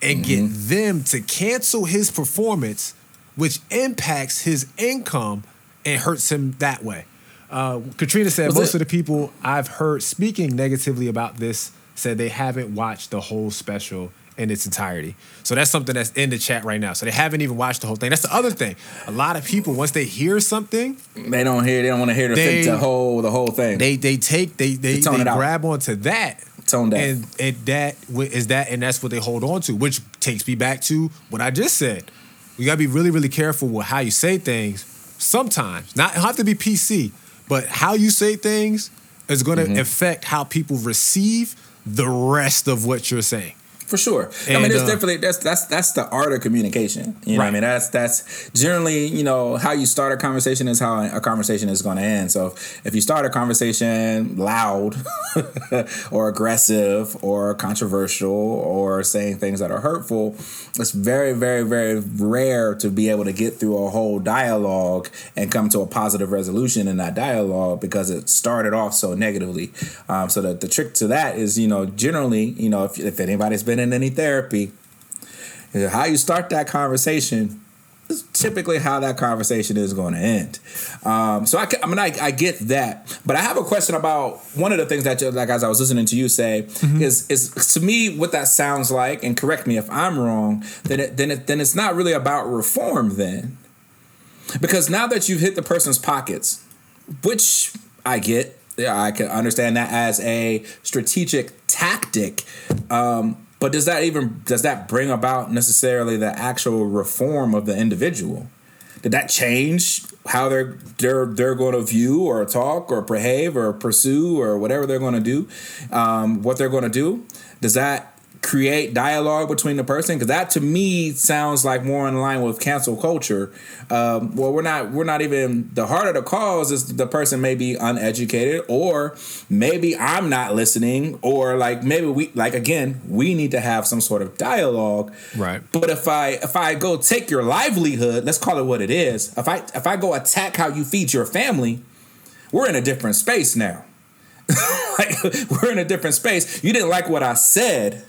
and mm-hmm. get them to cancel his performance, which impacts his income and hurts him that way. Uh, Katrina said, most it? of the people I've heard speaking negatively about this said they haven't watched the whole special in its entirety. So that's something that's in the chat right now. So they haven't even watched the whole thing. That's the other thing. A lot of people, once they hear something, they don't hear. They don't want to hear the, they, the whole the whole thing. They they take they they, they, they grab onto that. Tone down. And, and that is that, and that's what they hold on to, which takes me back to what I just said. You gotta be really really careful with how you say things. Sometimes, not have to be P C, but how you say things is gonna mm-hmm. affect how people receive the rest of what you're saying. For sure. And, I mean, there's uh, definitely that's that's that's the art of communication. You know, right. what I mean, that's that's generally, you know, how you start a conversation is how a conversation is going to end. So if, if you start a conversation loud or aggressive or controversial or saying things that are hurtful, it's very, very, very rare to be able to get through a whole dialogue and come to a positive resolution in that dialogue because it started off so negatively. Um, so the, the trick to that is, you know, generally, you know, if, if anybody's been in any therapy, how you start that conversation is typically how that conversation is going to end. Um, so I, I mean, I, I get that, but I have a question about one of the things that, you, like as I was listening to you say, mm-hmm. is is to me what that sounds like. And correct me if I'm wrong. Then it, then it, then it's not really about reform then, because now that you've hit the person's pockets, which I get, yeah, I can understand that as a strategic tactic. Um, but does that even does that bring about necessarily the actual reform of the individual? Did that change how they're they're they're going to view or talk or behave or pursue or whatever they're going to do? Um, what they're going to do? Does that create dialogue between the person? Because that to me sounds like more in line with cancel culture. Um, well, we're not we're not even the heart of the cause is the person may be uneducated, or maybe I'm not listening, or like maybe we like again we need to have some sort of dialogue. Right. But if I if I go take your livelihood, let's call it what it is. If I if I go attack how you feed your family, we're in a different space now. Like we're in a different space. You didn't like what I said.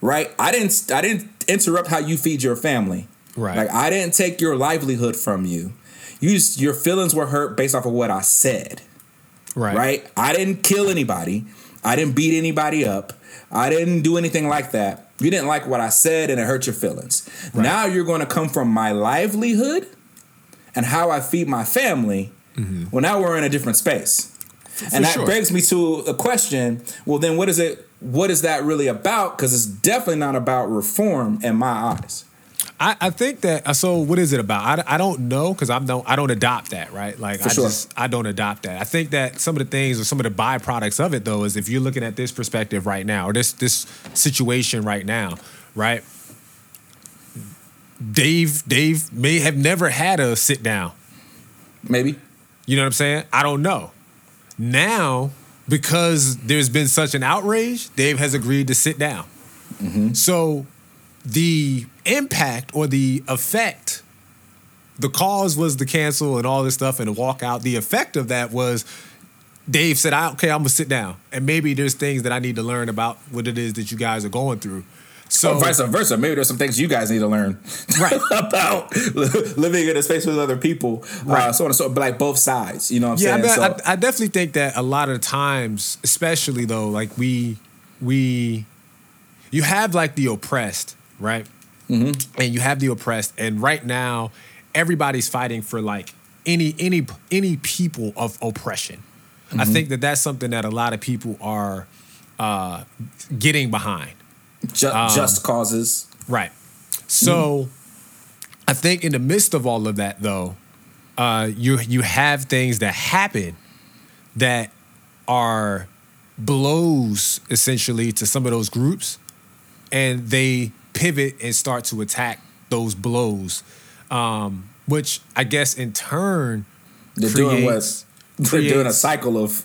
Right. I didn't I didn't interrupt how you feed your family. Right. Like I didn't take your livelihood from you. You just, your feelings were hurt based off of what I said. Right. Right. I didn't kill anybody. I didn't beat anybody up. I didn't do anything like that. You didn't like what I said and it hurt your feelings. Right. Now you're going to come from my livelihood and how I feed my family. Mm-hmm. Well, now we're in a different space. For and that sure. brings me to a question. Well, then what is it? What is that really about? Because it's definitely not about reform in my eyes. I, I think that. So what is it about? I, I don't know because I don't I don't adopt that. Right. Like For I sure. just I don't adopt that. I think that some of the things or some of the byproducts of it, though, is if you're looking at this perspective right now or this this situation right now. Right. Dave, Dave may have never had a sit down. Maybe. You know what I'm saying? I don't know. Now, because there's been such an outrage, Dave has agreed to sit down. Mm-hmm. So the impact or the effect, the cause was the cancel and all this stuff and the walkout. The effect of that was Dave said, I, okay, I'm going to sit down. And maybe there's things that I need to learn about what it is that you guys are going through. So or vice versa. Maybe there's some things you guys need to learn right. about living in a space with other people. Right. Uh, so on and so, but like both sides, you know what I'm yeah, saying? Yeah, I, so, I, I definitely think that a lot of times, especially though, like we, we, you have like the oppressed, right? Mm-hmm. And you have the oppressed. And right now, everybody's fighting for like any, any, any people of oppression. Mm-hmm. I think that that's something that a lot of people are uh, getting behind. Just, um, just causes. Right. So mm. I think in the midst of all of that, though, uh, you you have things that happen that are blows, essentially, to some of those groups. And they pivot and start to attack those blows, um, which I guess in turn They're creates, doing what? They're creates, doing a cycle of...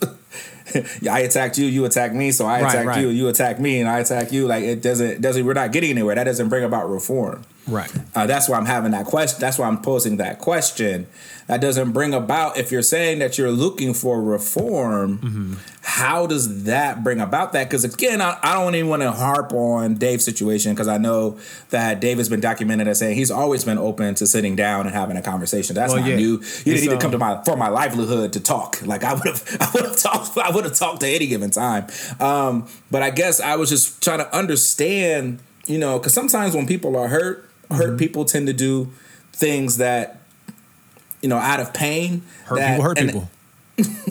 I attacked you, you attack me, so I right, attack right. you, you attack me, and I attack you. Like it doesn't, doesn't. We're not getting anywhere. That doesn't bring about reform. Right. Uh, that's why I'm having that question. That's why I'm posing that question. That doesn't bring about, if you're saying that you're looking for reform, mm-hmm. how does that bring about that? Because, again, I, I don't even want to harp on Dave's situation, because I know that Dave has been documented as saying he's always been open to sitting down and having a conversation. That's well, not yeah. new. You it's, didn't even um, come to my for my livelihood to talk. Like I would have, I would have talked. I would have talked at any given time. Um, but I guess I was just trying to understand, you know, because sometimes when people are hurt. Hurt mm-hmm. people tend to do things that, you know, out of pain. Hurt that, people hurt people.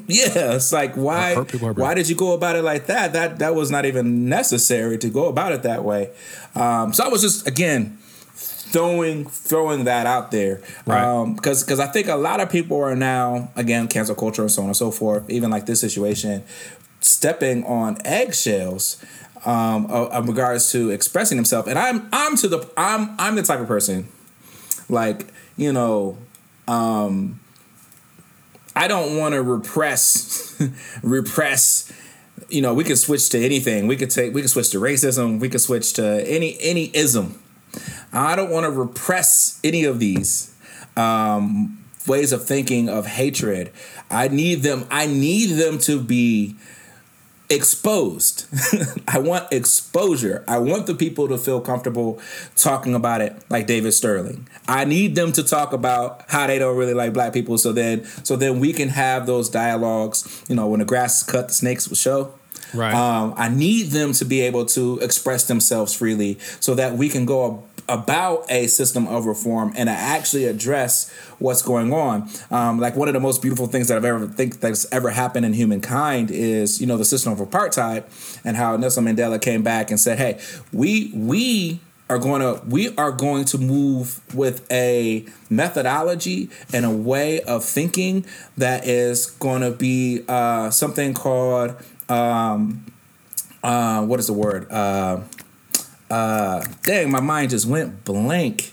Yeah, it's like, why hurt people, hurt people. Why did you go about it like that? That that was not even necessary to go about it that way. Um, so I was just, again, throwing throwing that out there. Right. Um, because because I think a lot of people are now, again, cancel culture and so on and so forth, even like this situation, stepping on eggshells. Um, in regards to expressing himself, and I'm I'm to the I'm I'm the type of person, like, you know, um, I don't want to repress repress. You know, we can switch to anything. We could take we could switch to racism. We could switch to any any ism. I don't want to repress any of these um, ways of thinking of hatred. I need them. I need them to be. Exposed. I want exposure. I want the people to feel comfortable talking about it, like David Sterling. I need them to talk about how they don't really like black people, so then so then we can have those dialogues. You know, when the grass is cut, the snakes will show. Right. Um, I need them to be able to express themselves freely, so that we can go ab- about a system of reform and actually address what's going on. Um, like one of the most beautiful things that I've ever think that's ever happened in humankind is, you know, the system of apartheid, and how Nelson Mandela came back and said, "Hey, we we are going to we are going to move with a methodology and a way of thinking that is going to be uh, something called." Um, uh, what is the word? Uh, uh, dang, my mind just went blank.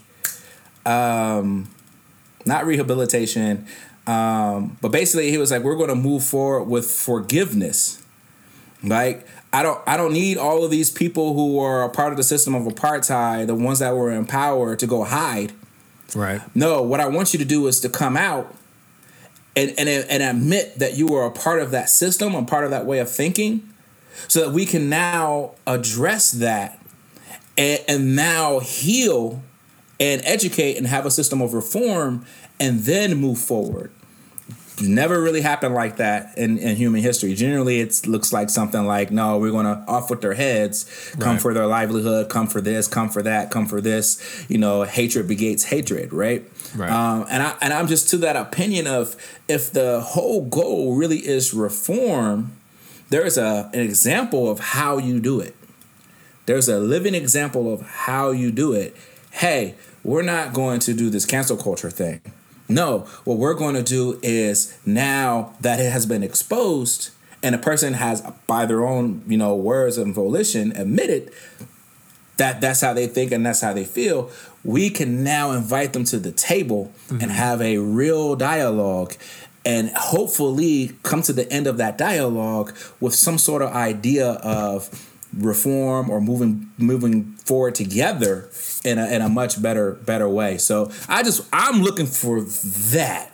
Um, not rehabilitation. Um, but basically he was like, we're going to move forward with forgiveness. Like, I don't, I don't need all of these people who are a part of the system of apartheid, the ones that were in power, to go hide. Right. No, what I want you to do is to come out. And, and and admit that you were a part of that system, a part of that way of thinking, so that we can now address that and, and now heal and educate and have a system of reform and then move forward. Never really happened like that in, in human history. Generally, it looks like something like, no, we're going to off with their heads, come right. for their livelihood, come for this, come for that, come for this. You know, hatred begets hatred, right? Right. Um, and, I, and I'm just to that opinion of, if the whole goal really is reform, there is a, an example of how you do it. There's a living example of how you do it. Hey, we're not going to do this cancel culture thing. No, what we're going to do is, now that it has been exposed and a person has, by their own, you know, words and volition, admitted that that's how they think and that's how they feel, we can now invite them to the table mm-hmm. and have a real dialogue, and hopefully come to the end of that dialogue with some sort of idea of reform or moving moving forward together in a in a much better better way. So I just I'm looking for that.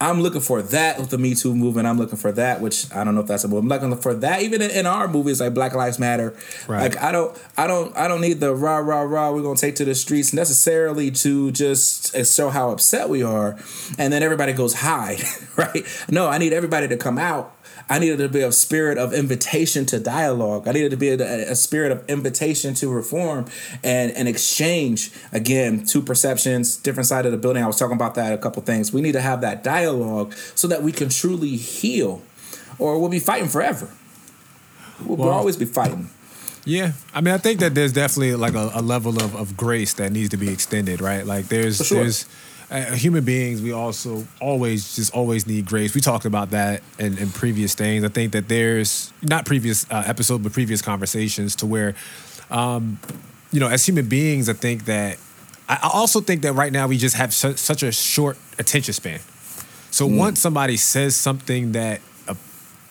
I'm looking for that with the Me Too movement. I'm looking for that, which I don't know if that's a movement. I'm looking for that even in, in our movies, like Black Lives Matter. Right. Like I don't I don't I don't need the rah rah rah. We're gonna take to the streets necessarily to just show how upset we are, and then everybody goes hide. Right? No, I need everybody to come out. I needed to be a spirit of invitation to dialogue. I needed to be a, a spirit of invitation to reform and, and exchange. Again, two perceptions, different side of the building. I was talking about that, a couple things. We need to have that dialogue so that we can truly heal, or we'll be fighting forever. We'll, well, we'll always be fighting. Yeah. I mean, I think that there's definitely like a, a level of, of grace that needs to be extended, right? Like there's... For sure. there's Uh, human beings, we also always just always need grace. We talked about that in, in previous things. I think that there's not previous uh, episode, but previous conversations to where, um, you know, as human beings, I think that I also think that right now we just have su- such a short attention span. So mm. once somebody says something that uh,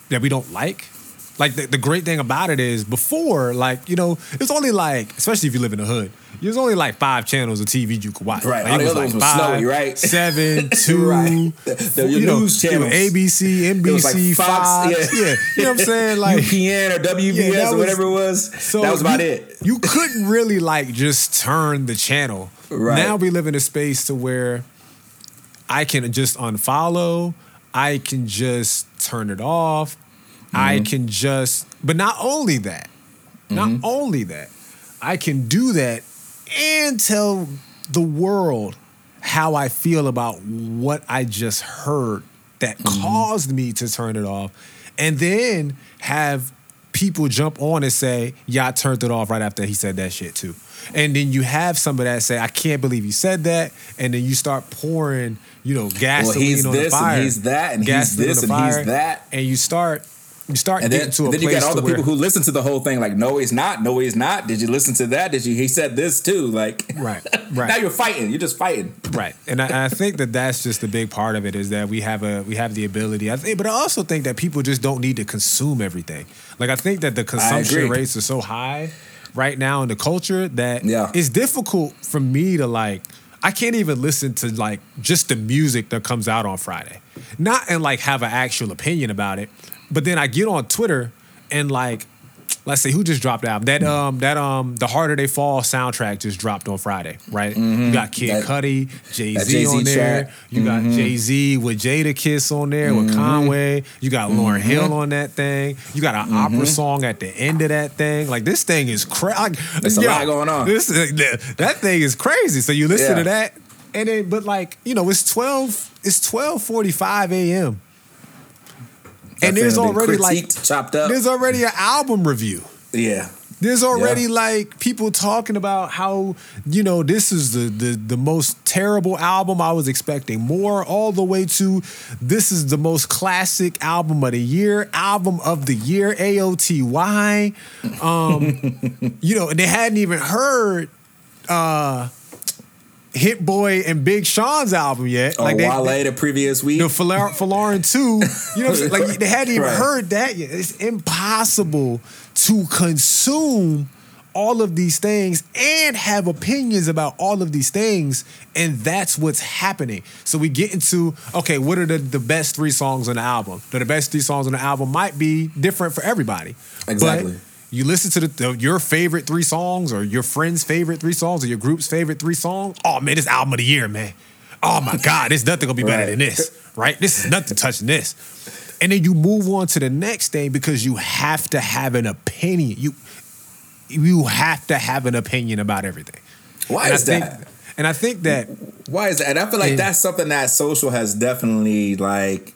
that we don't like, like the, the great thing about it is before, like, you know, it's only like, especially if you live in the hood, There's only like five channels of T V you could watch. Right. Like, all the other ones like were snowy, right? Seven, two, right. The, the, you know, news channels. A B C, N B C, like Fox. Fox. Yeah. yeah. You know what I'm saying? Like U P N or W B S yeah, or whatever was, it was. So that was about you, it. You couldn't really like just turn the channel. Right. Now we live in a space to where I can just unfollow. I can just turn it off. Mm-hmm. I can just, but not only that, mm-hmm. not only that, I can do that and tell the world how I feel about what I just heard that mm-hmm. caused me to turn it off, and then have people jump on and say, yeah, I turned it off right after he said that shit too. And then you have somebody that say, I can't believe he said that. And then you start pouring, you know, gasoline well, he's on this the fire. And he's that, and he's this, and he's that. And you start, you start and then, getting to a place. And then you got all the people who listen to the whole thing like, no, he's not. No, he's not. Did you listen to that? Did you? He said this too. Like, right, right. Now you're fighting. You're just fighting. Right. And I, and I think that that's just the big part of it is that we have a we have the ability. I think, but I also think that people just don't need to consume everything. Like, I think that the consumption rates are so high right now in the culture that yeah. it's difficult for me to like, I can't even listen to like just the music that comes out on Friday. Not and like have an actual opinion about it, but then I get on Twitter and like, let's say who just dropped the album? That um that um The Harder They Fall soundtrack just dropped on Friday, right? Mm-hmm. You got Kid Cudi, Jay-Z, Jay-Z on there. Track. You mm-hmm. got Jay-Z with Jadakiss on there, mm-hmm. with Conway. You got mm-hmm. Lauryn Hill on that thing. You got an mm-hmm. opera song at the end of that thing. Like, this thing is crazy. There's a lot going on. This, that thing is crazy. So you listen yeah. to that, and then but like, you know, it's twelve, it's twelve forty-five a m. And there's already like chopped up. There's already an album review. Yeah. There's already yeah. like people talking about how, you know, this is the, the the most terrible album I was expecting more, all the way to this is the most classic album of the year, album of the year, A O T Y. Um, you know, and they hadn't even heard uh Hit Boy and Big Sean's album yet. Oh, like they, Wale they, the previous week. The Falarin two. You know what I'm saying? Like, they hadn't even right. heard that yet. It's impossible to consume all of these things and have opinions about all of these things, and that's what's happening. So we get into, okay, what are the, the best three songs on the album? Now, the best three songs on the album might be different for everybody. Exactly. But you listen to the, the, your favorite three songs or your friend's favorite three songs or your group's favorite three songs. Oh, man, this album of the year, man. Oh, my God, there's nothing going to be better right. than this, right? This is nothing touching this. And then you move on to the next thing because you have to have an opinion. You you have to have an opinion about everything. Why and is I that? Think, and I think that... Why is that? And I feel like and, that's something that social has definitely, like...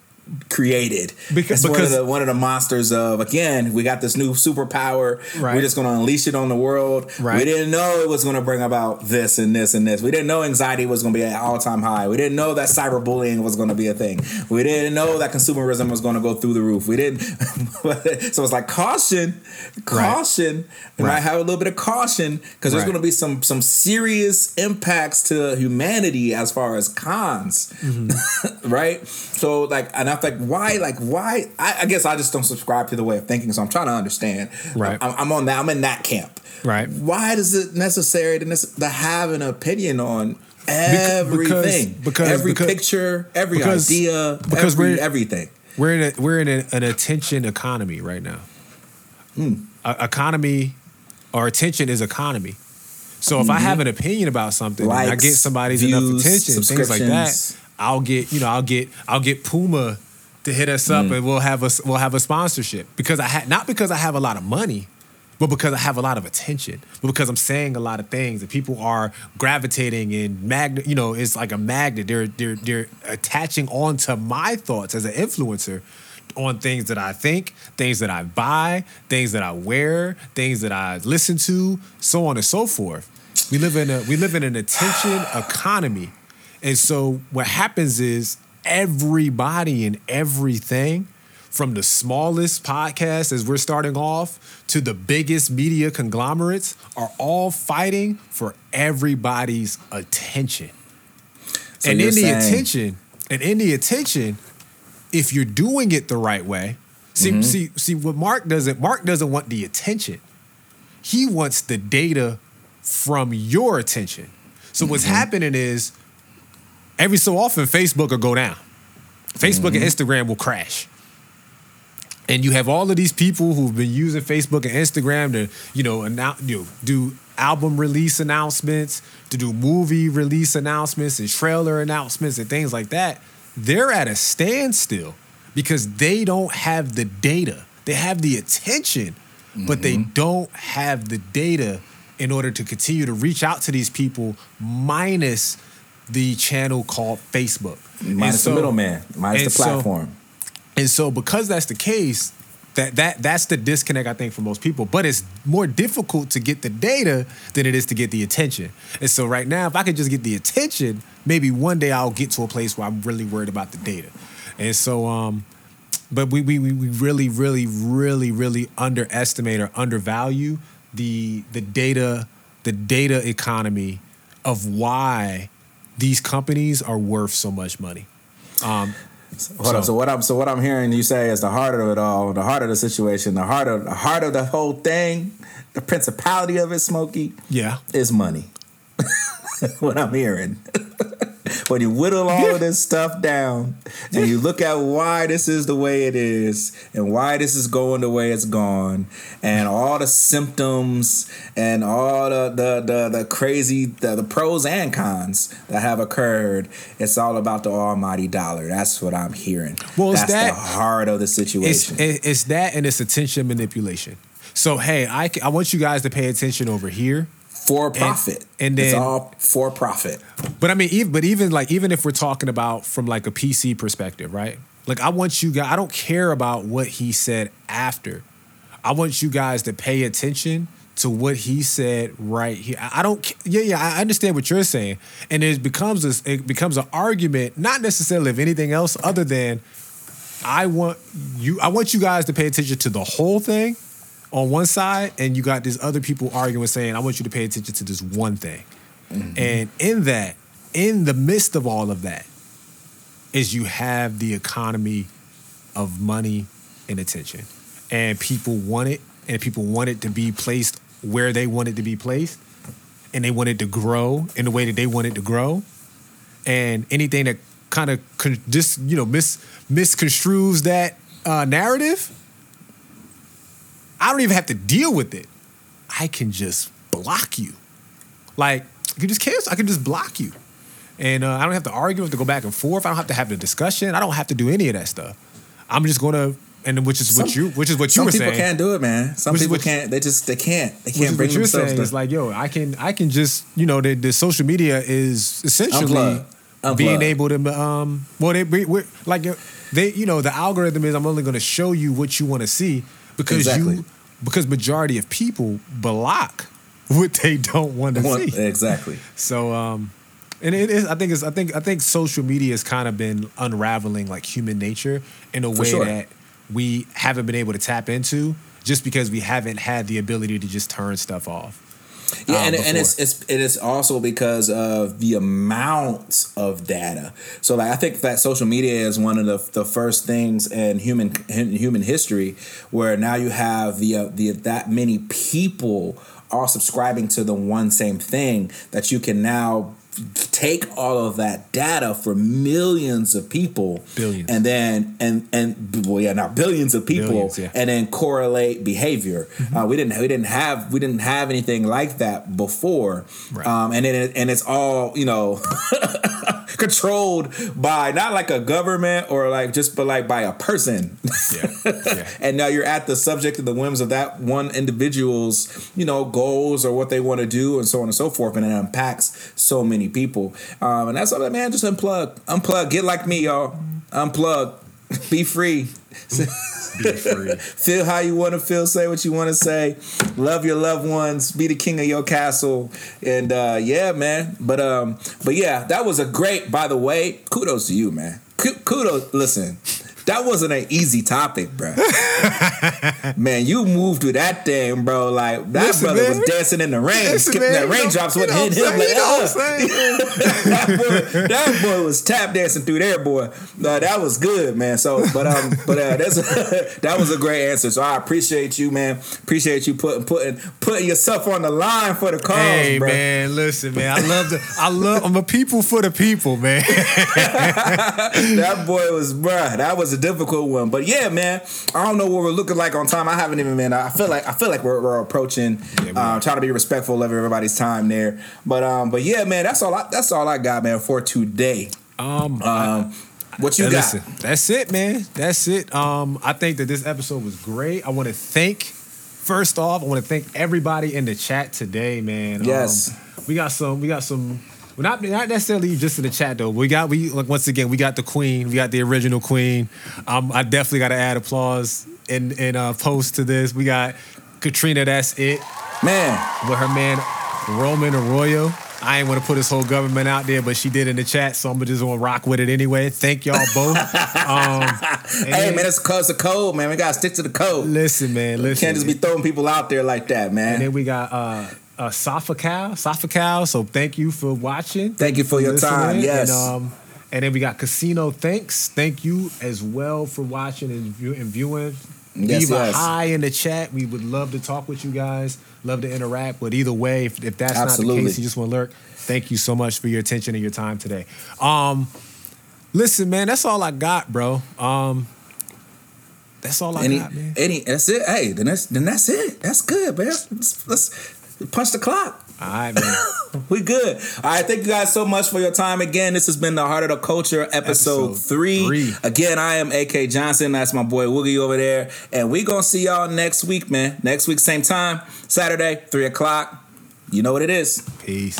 created because, that's because one, of the, one of the monsters of, again, we got this new superpower, right. we're just going to unleash it on the world, right. we didn't know it was going to bring about this and this and this, we didn't know anxiety was going to be at all time high, we didn't know that cyberbullying was going to be a thing, we didn't know that consumerism was going to go through the roof, we didn't so it's like caution caution right. right. have a little bit of caution because there's right. going to be some some serious impacts to humanity as far as cons. Mm-hmm. right so like and I like why like why I, I guess I just don't subscribe to the way of thinking, so I'm trying to understand. Right. I'm, I'm on that I'm in that camp. Right. Why does it necessary to, to have an opinion on everything? Because, because every because, picture, every because, idea, because every, we're, everything. We're in a, we're in a, an attention economy right now. Mm. A, economy or attention is economy. So if mm-hmm. I have an opinion about something, likes, and I get somebody's views, enough attention, things like that, I'll get, you know, I'll get I'll get Puma to hit us up, mm. and we'll have a we'll have a sponsorship because I ha- not because I have a lot of money, but because I have a lot of attention, but because I'm saying a lot of things that people are gravitating and magnet, you know, it's like a magnet. They're they're they're attaching onto my thoughts as an influencer on things that I think, things that I buy, things that I wear, things that I listen to, so on and so forth. We live in a we live in an attention economy, and so what happens is, everybody and everything, from the smallest podcast as we're starting off to the biggest media conglomerates, are all fighting for everybody's attention. So and in saying- the attention, and in the attention, if you're doing it the right way, see, mm-hmm. see, see what Mark doesn't. Mark doesn't want the attention. He wants the data from your attention. So what's mm-hmm. happening is every so often Facebook will go down. Facebook mm-hmm. and Instagram will crash. And you have all of these people who've been using Facebook and Instagram to, you know, announce, you know, do album release announcements, to do movie release announcements and trailer announcements and things like that. They're at a standstill because they don't have the data. They have the attention, mm-hmm. but they don't have the data in order to continue to reach out to these people, minus the channel called Facebook. Minus so, the middleman, minus the platform. So, and so because that's the case, that that that's the disconnect, I think, for most people. But it's more difficult to get the data than it is to get the attention. And so right now, if I could just get the attention, maybe one day I'll get to a place where I'm really worried about the data. And so, um, but we we we really, really, really, really underestimate or undervalue the the data, the data economy of why these companies are worth so much money. Um, Hold so. On. so what I'm so what I'm hearing you say is the heart of it all, the heart of the situation, the heart of the heart of the whole thing, the principality of it, Smokey. Yeah, is money. What I'm hearing. When you whittle all yeah. of this stuff down and yeah. you look at why this is the way it is and why this is going the way it's gone and all the symptoms and all the the the, the crazy, the, the pros and cons that have occurred, it's all about the almighty dollar. That's what I'm hearing. Well, it's That's that, the heart of the situation. It's, it's that and it's attention manipulation. So, hey, I, I want you guys to pay attention over here. For profit, and, and then, it's all for profit. But I mean, even, but even like even if we're talking about from like a P C perspective, right? Like I want you guys. I don't care about what he said after. I want you guys to pay attention to what he said right here. I don't. Yeah, yeah. I understand what you're saying, and it becomes a, it becomes an argument, not necessarily of anything else other than I want you. I want you guys to pay attention to the whole thing. On one side, and you got these other people arguing, saying, I want you to pay attention to this one thing. Mm-hmm. And in that, in the midst of all of that, is you have the economy of money and attention. And people want it, and people want it to be placed where they want it to be placed, and they want it to grow in the way that they want it to grow. And anything that kind of con- just, you know, mis- misconstrues that uh, narrative, I don't even have to deal with it. I can just block you. Like, I can just cancel. I can just block you. And uh, I don't have to argue. I don't have to go back and forth. I don't have to have the discussion. I don't have to do any of that stuff. I'm just going to, and which is some, what you, which is what you were saying. Some people can't do it, man. Some which people can't. They just, they can't. They can't bring themselves to. What you're saying is like, yo, I can, I can just, you know, the, the social media is essentially unplug. Unplug. Being able to, um, well, they, we're, like, they, you know, the algorithm is I'm only going to show you what you want to see. Because exactly. you, because majority of people block what they don't want to want, see. Exactly. So, um, and it is. I think it's. I think. I think social media has kind of been unraveling like human nature in a For way sure. that we haven't been able to tap into, just because we haven't had the ability to just turn stuff off. Yeah, um, and, and it's it's it is also because of the amount of data. So, like, I think that social media is one of the the first things in human in human history where now you have the uh, the that many people all subscribing to the one same thing that you can now take all of that data for millions of people, billions, and then and and well, yeah, now billions of people, billions, yeah. and then correlate behavior. Mm-hmm. Uh, we didn't we didn't have we didn't have anything like that before, right. um, and then it, and it's all you know controlled by not like a government or like just but like by a person. Yeah. Yeah. And now you're at the subject of the whims of that one individual's you know goals or what they want to do and so on and so forth, and it unpacks so many people. Um, and that's all that, man. Just unplug. Unplug. Get like me, y'all. Unplug. Be free. Be free. Feel how you want to feel. Say what you want to say. Love your loved ones. Be the king of your castle. And uh, yeah, man. But um, but yeah, that was a great, by the way, kudos to you, man. Kudos. Listen, That wasn't an easy topic, bro. Man, you moved with that thing, bro. Like that Listen, brother man. was dancing in the rain, Listen, skipping man. that raindrops with him. Like, oh. that, boy, that boy was tap dancing through there, boy. Uh, that was good, man. So, but um, but uh, that's that was a great answer. So I appreciate you, man. Appreciate you putting putting putting yourself on the line for the cause, hey, bro. Man, listen, man. I love the I love I'm a people for the people, man. That boy was, bruh, that was a difficult one. But yeah, man, I don't know what we're looking like on time. I haven't even, man, I feel like I feel like we're, we're approaching, yeah, uh, trying to be respectful of everybody's time there. But um, but yeah, man, that's all I, that's all I got, man, for today. Um, um what you got? Listen, that's it, man. That's it. Um, I think that this episode was great. I want to thank, first off, I want to thank everybody in the chat today, man. Yes. Um, we got some, we got some. Well, not, not necessarily just in the chat though. We got we like once again we got the queen. We got the original queen. Um, I definitely got to add applause in in uh, post to this. We got Katrina. That's it, man. With her man Roman Arroyo. I ain't want to put this whole government out there, but she did in the chat, so I'm just gonna rock with it anyway. Thank y'all both. Um, hey man, it's because of code, man. We gotta stick to the code. Listen, man. Listen. You can't just be throwing people out there like that, man. And then we got. Uh, Uh, Safakal, Safakal. So thank you for watching. Thank you for, for your listening. time. Yes. And, um, and then we got Casino. Thanks. Thank you as well for watching and, view- and viewing. Yes, Leave yes. a hi in the chat. We would love to talk with you guys. Love to interact. But either way, if, if that's Absolutely. not the case, you just want to lurk. Thank you so much for your attention and your time today. Um, listen, man, that's all I got, bro. Um, that's all I any, got, man. Any, that's it. Hey, then that's then that's it. That's good, man. Let's. let's punch the clock. All right, man. We good. All right, thank you guys so much for your time. Again, this has been The Heart of the Culture, episode, episode three. three. Again, I am A K Johnson. That's my boy Woogie over there. And we going to see y'all next week, man. Next week, same time, Saturday, three o'clock. You know what it is. Peace.